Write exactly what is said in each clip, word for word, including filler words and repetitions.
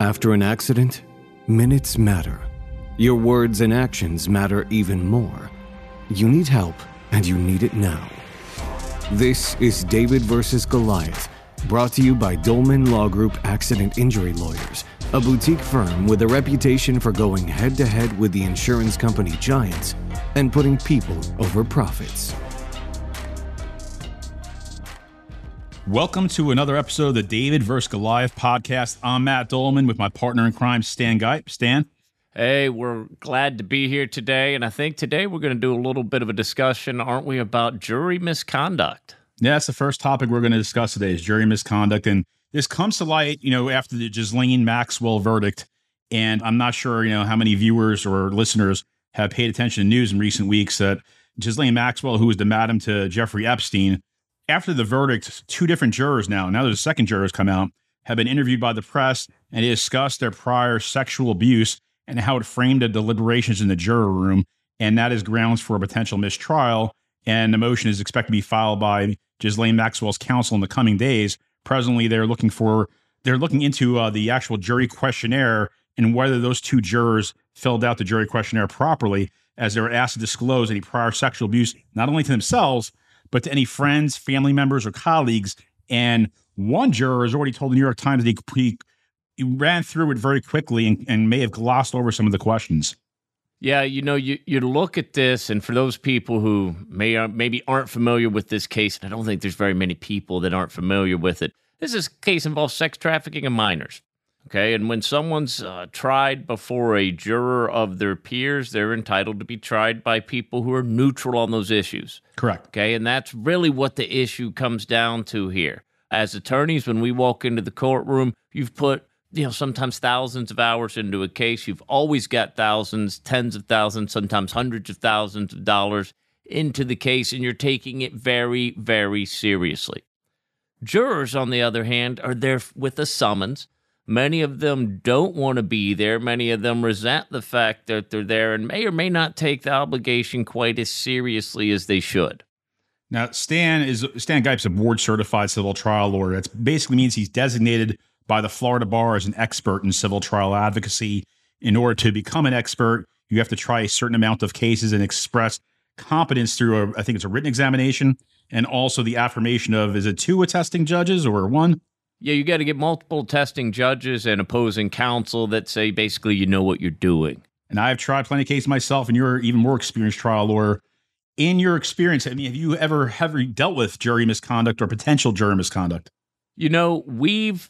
After an accident, minutes matter. Your words and actions matter even more. You need help, and you need it now. This is David versus. Goliath, brought to you by Dolman Law Group Accident Injury Lawyers, a boutique firm with a reputation for going head-to-head with the insurance company giants and putting people over profits. Welcome to another episode of the David versus. Goliath podcast. I'm Matt Dolman with my partner in crime, Stan Gipe. Stan? Hey, we're glad to be here today, and I think today we're going to do a little bit of a discussion, aren't we, about jury misconduct? Yeah, that's the first topic we're going to discuss today is jury misconduct, and this comes to light, you know, after the Ghislaine Maxwell verdict, and I'm not sure, you know, how many viewers or listeners have paid attention to news in recent weeks that Ghislaine Maxwell, who was the madam to Jeffrey Epstein, after the verdict, two different jurors now, now there's a second juror has come out, have been interviewed by the press and they discussed their prior sexual abuse and how it framed the deliberations in the juror room. And that is grounds for a potential mistrial. And the motion is expected to be filed by Ghislaine Maxwell's counsel in the coming days. Presently, they're looking for, they're looking into uh, the actual jury questionnaire and whether those two jurors filled out the jury questionnaire properly as they were asked to disclose any prior sexual abuse, not only to themselves, but to any friends, family members, or colleagues. And one juror has already told the New York Times that he, he ran through it very quickly and, and may have glossed over some of the questions. Yeah, you know, you, you look at this, and for those people who may or maybe aren't familiar with this case, and I don't think there's very many people that aren't familiar with it, this is, case involves sex trafficking of minors, okay? And when someone's uh, tried before a juror of their peers, they're entitled to be tried by people who are neutral on those issues. Correct. Okay, and that's really what the issue comes down to here. As attorneys, when we walk into the courtroom, you've put you know, sometimes thousands of hours into a case. You've always got thousands, tens of thousands, sometimes hundreds of thousands of dollars into the case, and you're taking it very, very seriously. Jurors, on the other hand, are there with a summons. Many of them don't want to be there. Many of them resent the fact that they're there and may or may not take the obligation quite as seriously as they should. Now, Stan is Stan Gipe's a board-certified civil trial lawyer. That basically means he's designated by the Florida Bar as an expert in civil trial advocacy. In order to become an expert, you have to try a certain amount of cases and express competence through, a, I think it's a written examination, and also the affirmation of, is it two attesting judges or one? Yeah, you got to get multiple attesting judges and opposing counsel that say basically you know what you're doing. And I've tried plenty of cases myself, and you're an even more experienced trial lawyer. In your experience, I mean, have you ever have you dealt with jury misconduct or potential jury misconduct? You know, we've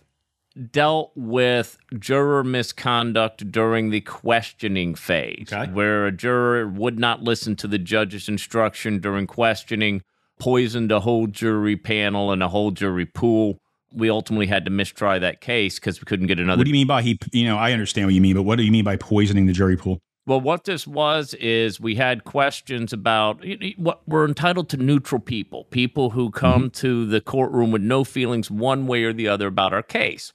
dealt with juror misconduct during the questioning phase, okay, where a juror would not listen to the judge's instruction during questioning, poisoned a whole jury panel and a whole jury pool. We ultimately had to mistry that case because we couldn't get another. What do you mean by he, you know, I understand what you mean, but what do you mean by poisoning the jury pool? Well, what this was is we had questions about what we're entitled to neutral people, people who come mm-hmm. to the courtroom with no feelings one way or the other about our case.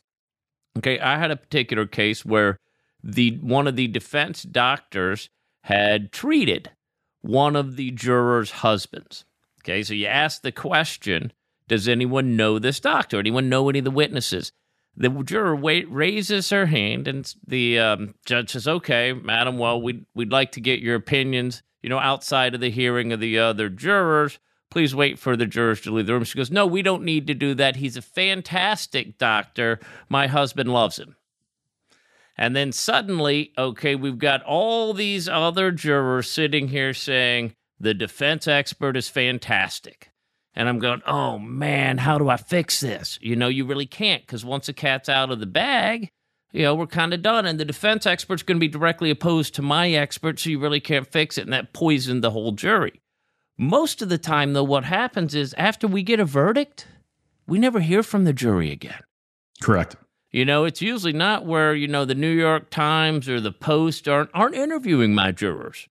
Okay, I had a particular case where the one of the defense doctors had treated one of the jurors' husbands. Okay, so you ask the question, does anyone know this doctor? Anyone know any of the witnesses? The juror wait, raises her hand, and the um, judge says, okay, madam, well, we'd, we'd like to get your opinions, you know, outside of the hearing of the other jurors. Please wait for the jurors to leave the room. She goes, no, we don't need to do that. He's a fantastic doctor. My husband loves him. And then suddenly, okay, we've got all these other jurors sitting here saying, the defense expert is fantastic. And I'm going, oh, man, how do I fix this? You know, you really can't, because once the cat's out of the bag, you know, we're kind of done. And the defense expert's going to be directly opposed to my expert, so you really can't fix it. And that poisoned the whole jury. Most of the time, though, what happens is after we get a verdict, we never hear from the jury again. Correct. You know, it's usually not where, you know, the New York Times or the Post aren't, aren't interviewing my jurors.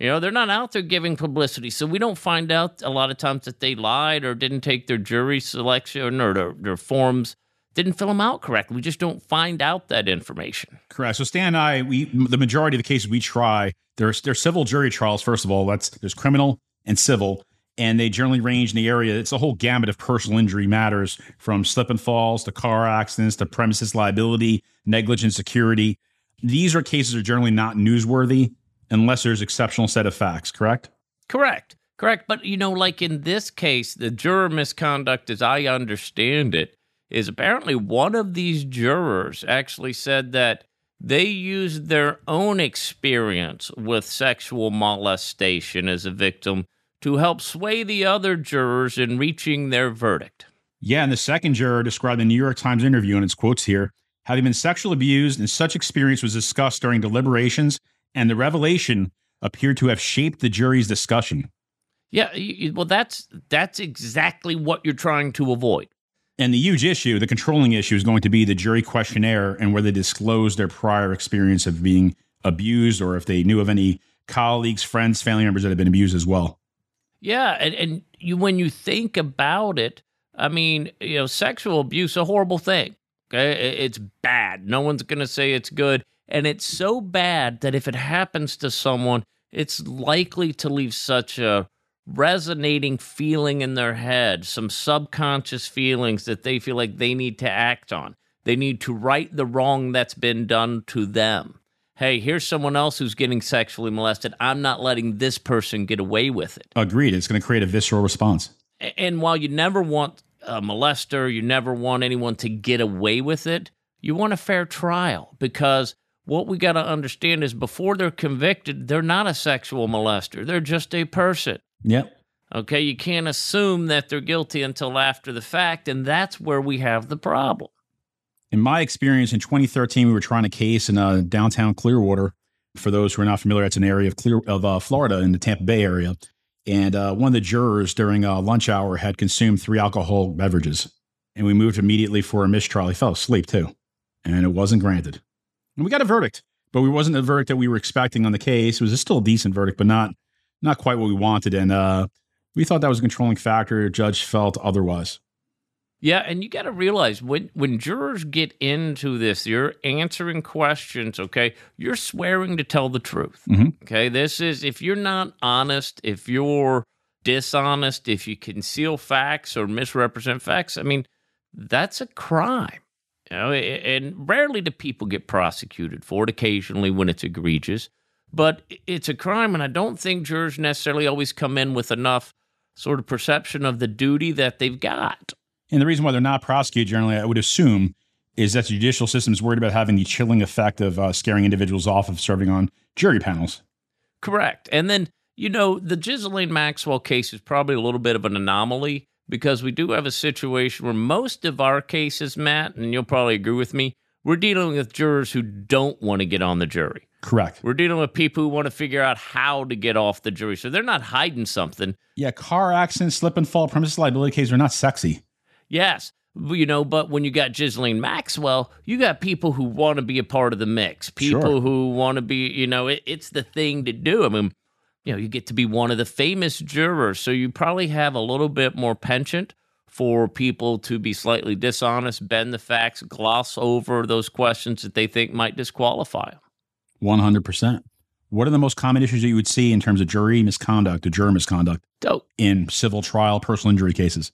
You know, they're not out there giving publicity. So we don't find out a lot of times that they lied or didn't take their jury selection or their, their forms, didn't fill them out correctly. We just don't find out that information. Correct. So Stan and I, we, the majority of the cases we try, there's, there's civil jury trials, first of all. That's, there's criminal and civil. and they generally range in the area. It's a whole gamut of personal injury matters, from slip and falls to car accidents to premises liability, negligent security. These are cases that are generally not newsworthy unless there's exceptional set of facts, correct? Correct. Correct. But, you know, like in this case, the juror misconduct, as I understand it, is apparently one of these jurors actually said that they used their own experience with sexual molestation as a victim to help sway the other jurors in reaching their verdict. Yeah, and the second juror described the New York Times interview, and its quotes here, having been sexually abused, and such experience was discussed during deliberations, and the revelation appeared to have shaped the jury's discussion. Yeah, well, that's that's exactly what you're trying to avoid. And the huge issue, the controlling issue, is going to be the jury questionnaire and whether they disclose their prior experience of being abused, or if they knew of any colleagues, friends, family members that had been abused as well. Yeah, and, and you, when you think about it, I mean, you know, sexual abuse is a horrible thing. Okay, it's bad. No one's going to say it's good. And it's so bad that if it happens to someone, it's likely to leave such a resonating feeling in their head, some subconscious feelings that they feel like they need to act on. They need to right the wrong that's been done to them. Hey, here's someone else who's getting sexually molested. I'm not letting this person get away with it. Agreed. It's going to create a visceral response. And while you never want a molester, you never want anyone to get away with it, you want a fair trial, because what we got to understand is before they're convicted, they're not a sexual molester. They're just a person. Yep. Okay, you can't assume that they're guilty until after the fact, and that's where we have the problem. In my experience, in twenty thirteen, we were trying a case in uh, downtown Clearwater. For those who are not familiar, it's an area of Clear of uh, Florida in the Tampa Bay area. And uh, one of the jurors during uh, lunch hour had consumed three alcohol beverages, and we moved immediately for a mistrial. He fell asleep too, and it wasn't granted. And we got a verdict, but it wasn't the verdict that we were expecting on the case. It was still a decent verdict, but not Not quite what we wanted, and uh, we thought that was a controlling factor. The judge felt otherwise. Yeah, and you got to realize, when, when jurors get into this, you're answering questions, okay? You're swearing to tell the truth, mm-hmm. okay? This is, if you're not honest, if you're dishonest, if you conceal facts or misrepresent facts, I mean, that's a crime. You know, and rarely do people get prosecuted for it, occasionally when it's egregious. But it's a crime, and I don't think jurors necessarily always come in with enough sort of perception of the duty that they've got. And the reason why they're not prosecuted generally, I would assume, is that the judicial system is worried about having the chilling effect of uh, scaring individuals off of serving on jury panels. Correct. And then, you know, the Ghislaine Maxwell case is probably a little bit of an anomaly, because we do have a situation where most of our cases, Matt, and you'll probably agree with me, we're dealing with jurors who don't want to get on the jury. Correct. We're dealing with people who want to figure out how to get off the jury. So they're not hiding something. Yeah, car accidents, slip and fall, premises liability cases are not sexy. Yes. You know, but when you got Ghislaine Maxwell, you got people who want to be a part of the mix. People sure. who want to be, you know, it, it's the thing to do. I mean, you know, you get to be one of the famous jurors. So you probably have a little bit more penchant for people to be slightly dishonest, bend the facts, gloss over those questions that they think might disqualify them. one hundred percent. What are the most common issues that you would see in terms of jury misconduct or juror misconduct oh. in civil trial, personal injury cases?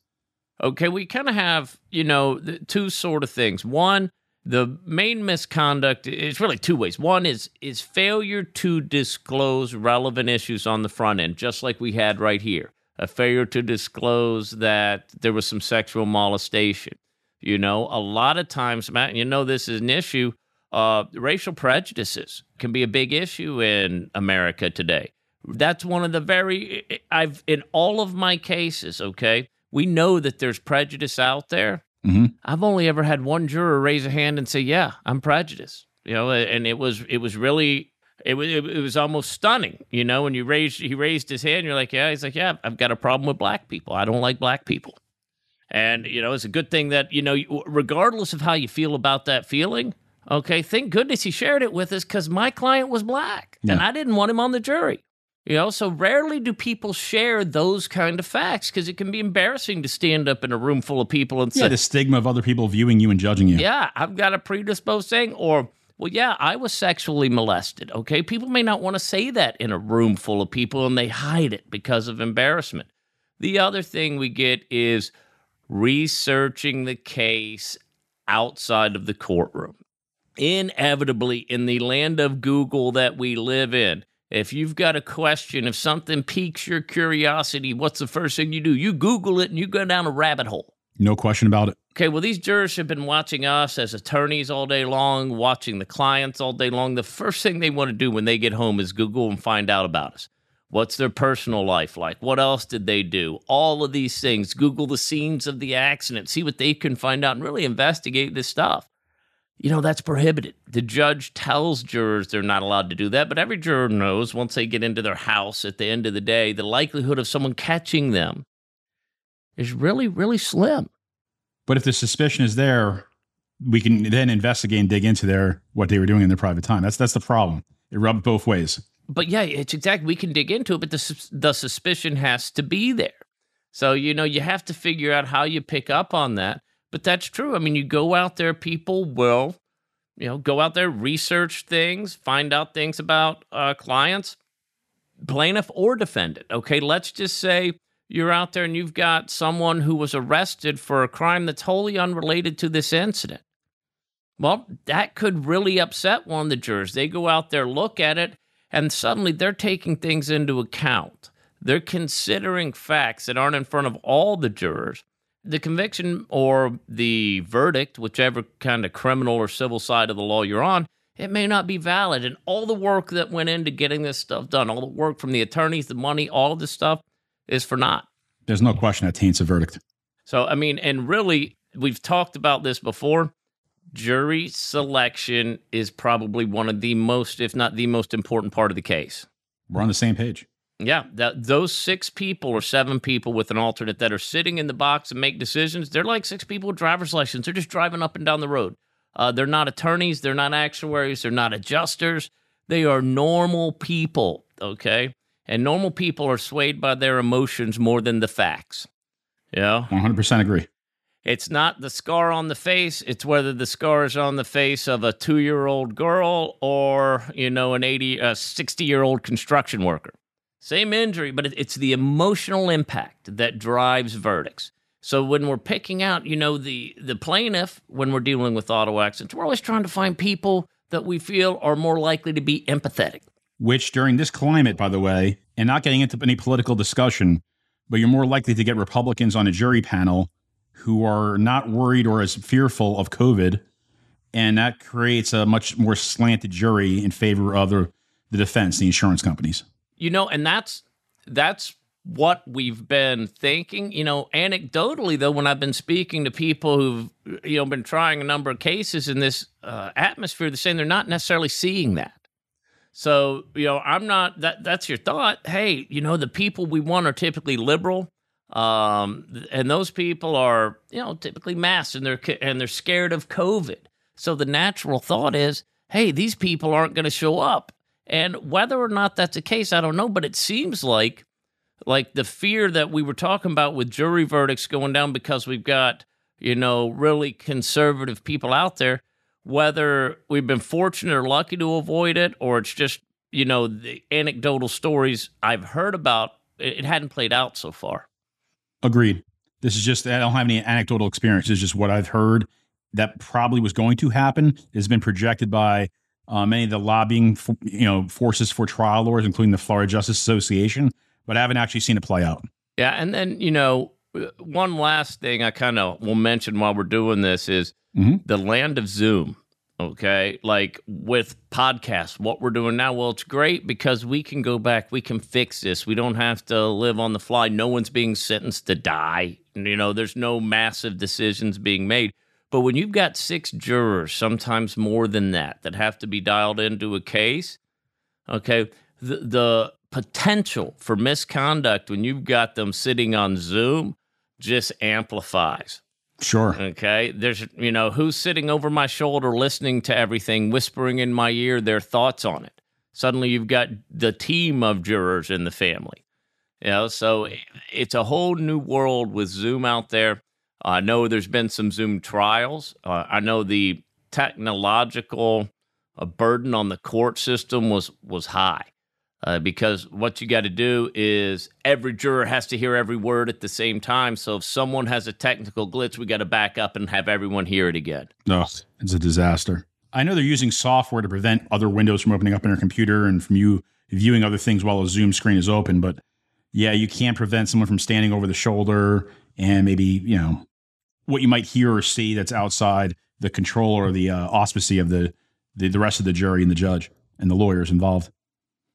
Okay, we kind of have, you know, two sort of things. One, the main misconduct, it's really two ways. One is is failure to disclose relevant issues on the front end, just like we had right here. A failure to disclose that there was some sexual molestation. You know, a lot of times, Matt, and you know this is an issue, Uh, racial prejudices can be a big issue in America today. That's one of the very, I've in all of my cases, okay, we know that there's prejudice out there. Mm-hmm. I've only ever had one juror raise a hand and say, yeah, I'm prejudiced. You know, and it was, it was really, it was, it was almost stunning, you know, when you raised, he raised his hand, you're like, yeah, he's like, yeah, I've got a problem with black people. I don't like black people. And, you know, it's a good thing that, you know, regardless of how you feel about that feeling, okay, thank goodness he shared it with us, because my client was black, yeah. and I didn't want him on the jury. You know, so rarely do people share those kind of facts, because it can be embarrassing to stand up in a room full of people and yeah, say... the stigma of other people viewing you and judging you. Yeah, I've got a predisposed thing, or, well, yeah, I was sexually molested, okay? People may not want to say that in a room full of people, and they hide it because of embarrassment. The other thing we get is researching the case outside of the courtroom. Inevitably, in the land of Google that we live in, if you've got a question, if something piques your curiosity, what's the first thing you do? You Google it and you go down a rabbit hole. No question about it. Okay, well, these jurors have been watching us as attorneys all day long, watching the clients all day long. The first thing they want to do when they get home is Google and find out about us. What's their personal life like? What else did they do? All of these things. Google the scenes of the accident, see what they can find out, and really investigate this stuff. You know, that's prohibited. The judge tells jurors they're not allowed to do that, but every juror knows once they get into their house at the end of the day, the likelihood of someone catching them is really, really slim. But if the suspicion is there, we can then investigate and dig into their what they were doing in their private time. That's that's the problem. It rubbed both ways. But yeah, it's exactly, we can dig into it, but the the suspicion has to be there. So, you know, you have to figure out how you pick up on that. But that's true. I mean, you go out there, people will, you know, go out there, research things, find out things about uh, clients, plaintiff or defendant. Okay, let's just say you're out there and you've got someone who was arrested for a crime that's wholly unrelated to this incident. Well, that could really upset one of the jurors. They go out there, look at it, and suddenly they're taking things into account. They're considering facts that aren't in front of all the jurors. The conviction or the verdict, whichever kind of criminal or civil side of the law you're on, it may not be valid. And all the work that went into getting this stuff done, all the work from the attorneys, the money, all of this stuff is for naught. There's no question that taints a verdict. So, I mean, and really, we've talked about this before. Jury selection is probably one of the most, if not the most important part of the case. We're on the same page. Yeah, that, those six people or seven people with an alternate that are sitting in the box and make decisions, they're like six people with driver's licenses. They're just driving up and down the road. Uh, they're not attorneys. They're not actuaries. They're not adjusters. They are normal people, okay? And normal people are swayed by their emotions more than the facts. Yeah, one hundred percent agree. It's not the scar on the face. It's whether the scar is on the face of a two-year-old girl or, you know, an eighty, a sixty-year-old construction worker. Same injury, but it's the emotional impact that drives verdicts. So when we're picking out, you know, the, the plaintiff, when we're dealing with auto accidents, we're always trying to find people that we feel are more likely to be empathetic. Which during this climate, by the way, and not getting into any political discussion, but you're more likely to get Republicans on a jury panel who are not worried or as fearful of COVID, and that creates a much more slanted jury in favor of the, the defense, the insurance companies. You know, and that's that's what we've been thinking. You know, anecdotally, though, when I've been speaking to people who've, you know, been trying a number of cases in this uh, atmosphere, they're saying they're not necessarily seeing that. So, you know, I'm not, that, that's your thought. Hey, you know, the people we want are typically liberal. Um, and those people are, you know, typically masked and they're, and they're scared of COVID. So the natural thought is, hey, these people aren't going to show up. And whether or not that's the case, I don't know. But it seems like, like the fear that we were talking about with jury verdicts going down because we've got, you know, really conservative people out there, whether we've been fortunate or lucky to avoid it, or it's just, you know, the anecdotal stories I've heard about, it hadn't played out so far. Agreed. This is just, I don't have any anecdotal experience. It's just what I've heard that probably was going to happen. It's been projected by uh, many of the lobbying for, you know, forces for trial lawyers, including the Florida Justice Association, but I haven't actually seen it play out. Yeah. And then, you know, one last thing I kind of will mention while we're doing this is mm-hmm. the land of Zoom. Okay. Like with podcasts, what we're doing now, well, it's great because we can go back, we can fix this. We don't have to live on the fly. No one's being sentenced to die. You know, there's no massive decisions being made. But when you've got six jurors, sometimes more than that, that have to be dialed into a case, okay, the, the potential for misconduct when you've got them sitting on Zoom just amplifies. Sure. Okay. There's, you know, who's sitting over my shoulder listening to everything, whispering in my ear their thoughts on it. Suddenly you've got the team of jurors in the family. You know, so it's a whole new world with Zoom out there. I know there's been some Zoom trials. Uh, I know the technological uh, burden on the court system was was high. uh, because what you got to do is every juror has to hear every word at the same time. So if someone has a technical glitch, we got to back up and have everyone hear it again. No, oh, it's a disaster. I know they're using software to prevent other windows from opening up in your computer and from you viewing other things while a Zoom screen is open. But yeah, you can't prevent someone from standing over the shoulder and maybe, you know, what you might hear or see that's outside the control or the uh, auspicy of the, the, the rest of the jury and the judge and the lawyers involved.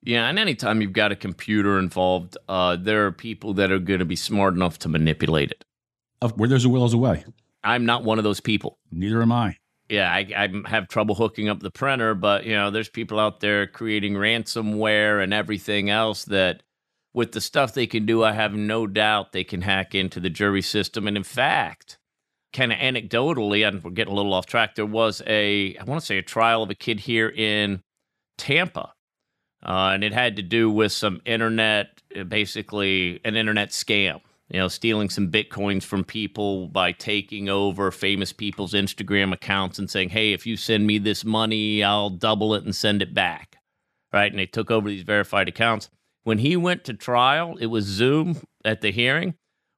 Yeah, and anytime you've got a computer involved, uh, there are people that are going to be smart enough to manipulate it. Of where there's a will is a way. I'm not one of those people. Neither am I. Yeah, I, I have trouble hooking up the printer, but, you know, there's people out there creating ransomware and everything else that with the stuff they can do, I have no doubt they can hack into the jury system. And in fact, kind of anecdotally, and we're getting a little off track, there was a, I want to say a trial of a kid here in Tampa, uh, and it had to do with some internet, basically an internet scam. You know, stealing some Bitcoins from people by taking over famous people's Instagram accounts and saying, hey, if you send me this money, I'll double it and send it back, right? And they took over these verified accounts. When he went to trial, it was Zoom at the hearing.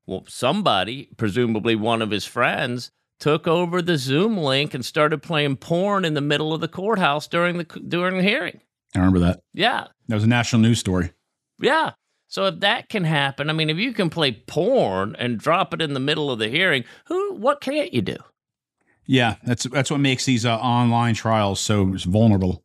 Well, somebody, presumably one of his friends, took over the Zoom link and started playing porn in the middle of the courthouse during the during the hearing. I remember that. Yeah. That was a national news story. Yeah. So if that can happen, I mean, if you can play porn and drop it in the middle of the hearing, who, what can't you do? Yeah, that's that's what makes these uh, online trials so vulnerable.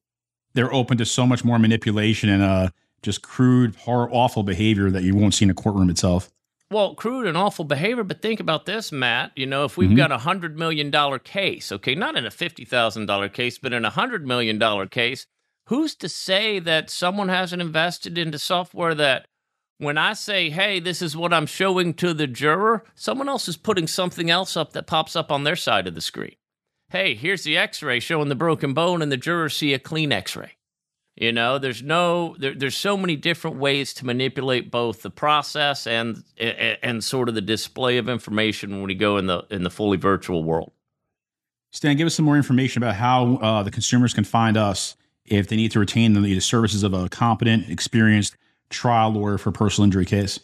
They're open to so much more manipulation and uh, just crude, horror, awful behavior that you won't see in a courtroom itself. Well, crude and awful behavior, but think about this, Matt. You know, if we've mm-hmm. got a one hundred million dollars case, okay, not in a fifty thousand dollars case, but in a one hundred million dollars case, who's to say that someone hasn't invested into software that when I say, hey, this is what I'm showing to the juror, someone else is putting something else up that pops up on their side of the screen. Hey, here's the x-ray showing the broken bone, and the jurors see a clean x-ray. You know, there's no, there, there's so many different ways to manipulate both the process and, and and sort of the display of information when we go in the in the fully virtual world. Stan, give us some more information about how uh, the consumers can find us if they need to retain the, the services of a competent, experienced trial lawyer for a personal injury case.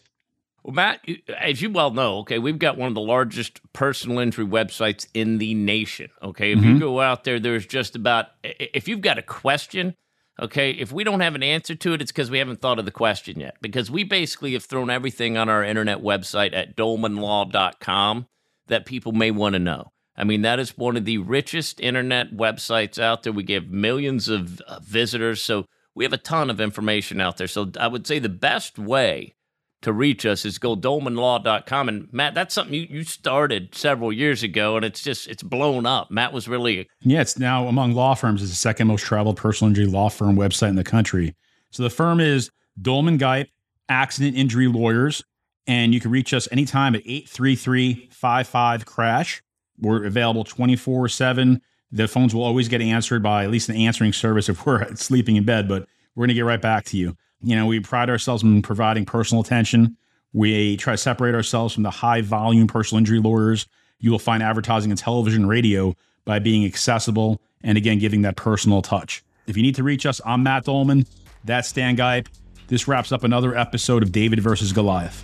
Well, Matt, as you well know, okay, we've got one of the largest personal injury websites in the nation, okay? If mm-hmm. you go out there, there's just about, if you've got a question, okay, if we don't have an answer to it, it's because we haven't thought of the question yet, because we basically have thrown everything on our internet website at dolman law dot com that people may want to know. I mean, that is one of the richest internet websites out there. We give millions of uh, visitors, so we have a ton of information out there. So I would say the best way to reach us is go dolman law dot com. And Matt, that's something you, you started several years ago, and it's just, it's blown up. Matt was really... Yeah, it's now among law firms is the second most traveled personal injury law firm website in the country. So the firm is Dolman Gipe Accident Injury Lawyers, and you can reach us anytime at eight three three, five five, C R A S H. We're available twenty-four seven. The phones will always get answered by at least an answering service if we're sleeping in bed, but we're going to get right back to you. You know, we pride ourselves in providing personal attention. We try to separate ourselves from the high-volume personal injury lawyers. You will find advertising in television and radio by being accessible and, again, giving that personal touch. If you need to reach us, I'm Matt Dolman. That's Stan Gipe. This wraps up another episode of David versus. Goliath.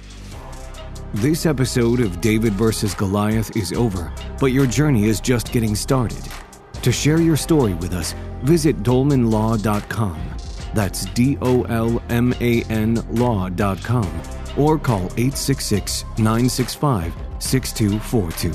This episode of David versus. Goliath is over, but your journey is just getting started. To share your story with us, visit dolman law dot com. That's D O L M A N law dot com. Or call eight six six, nine six five, six two four two.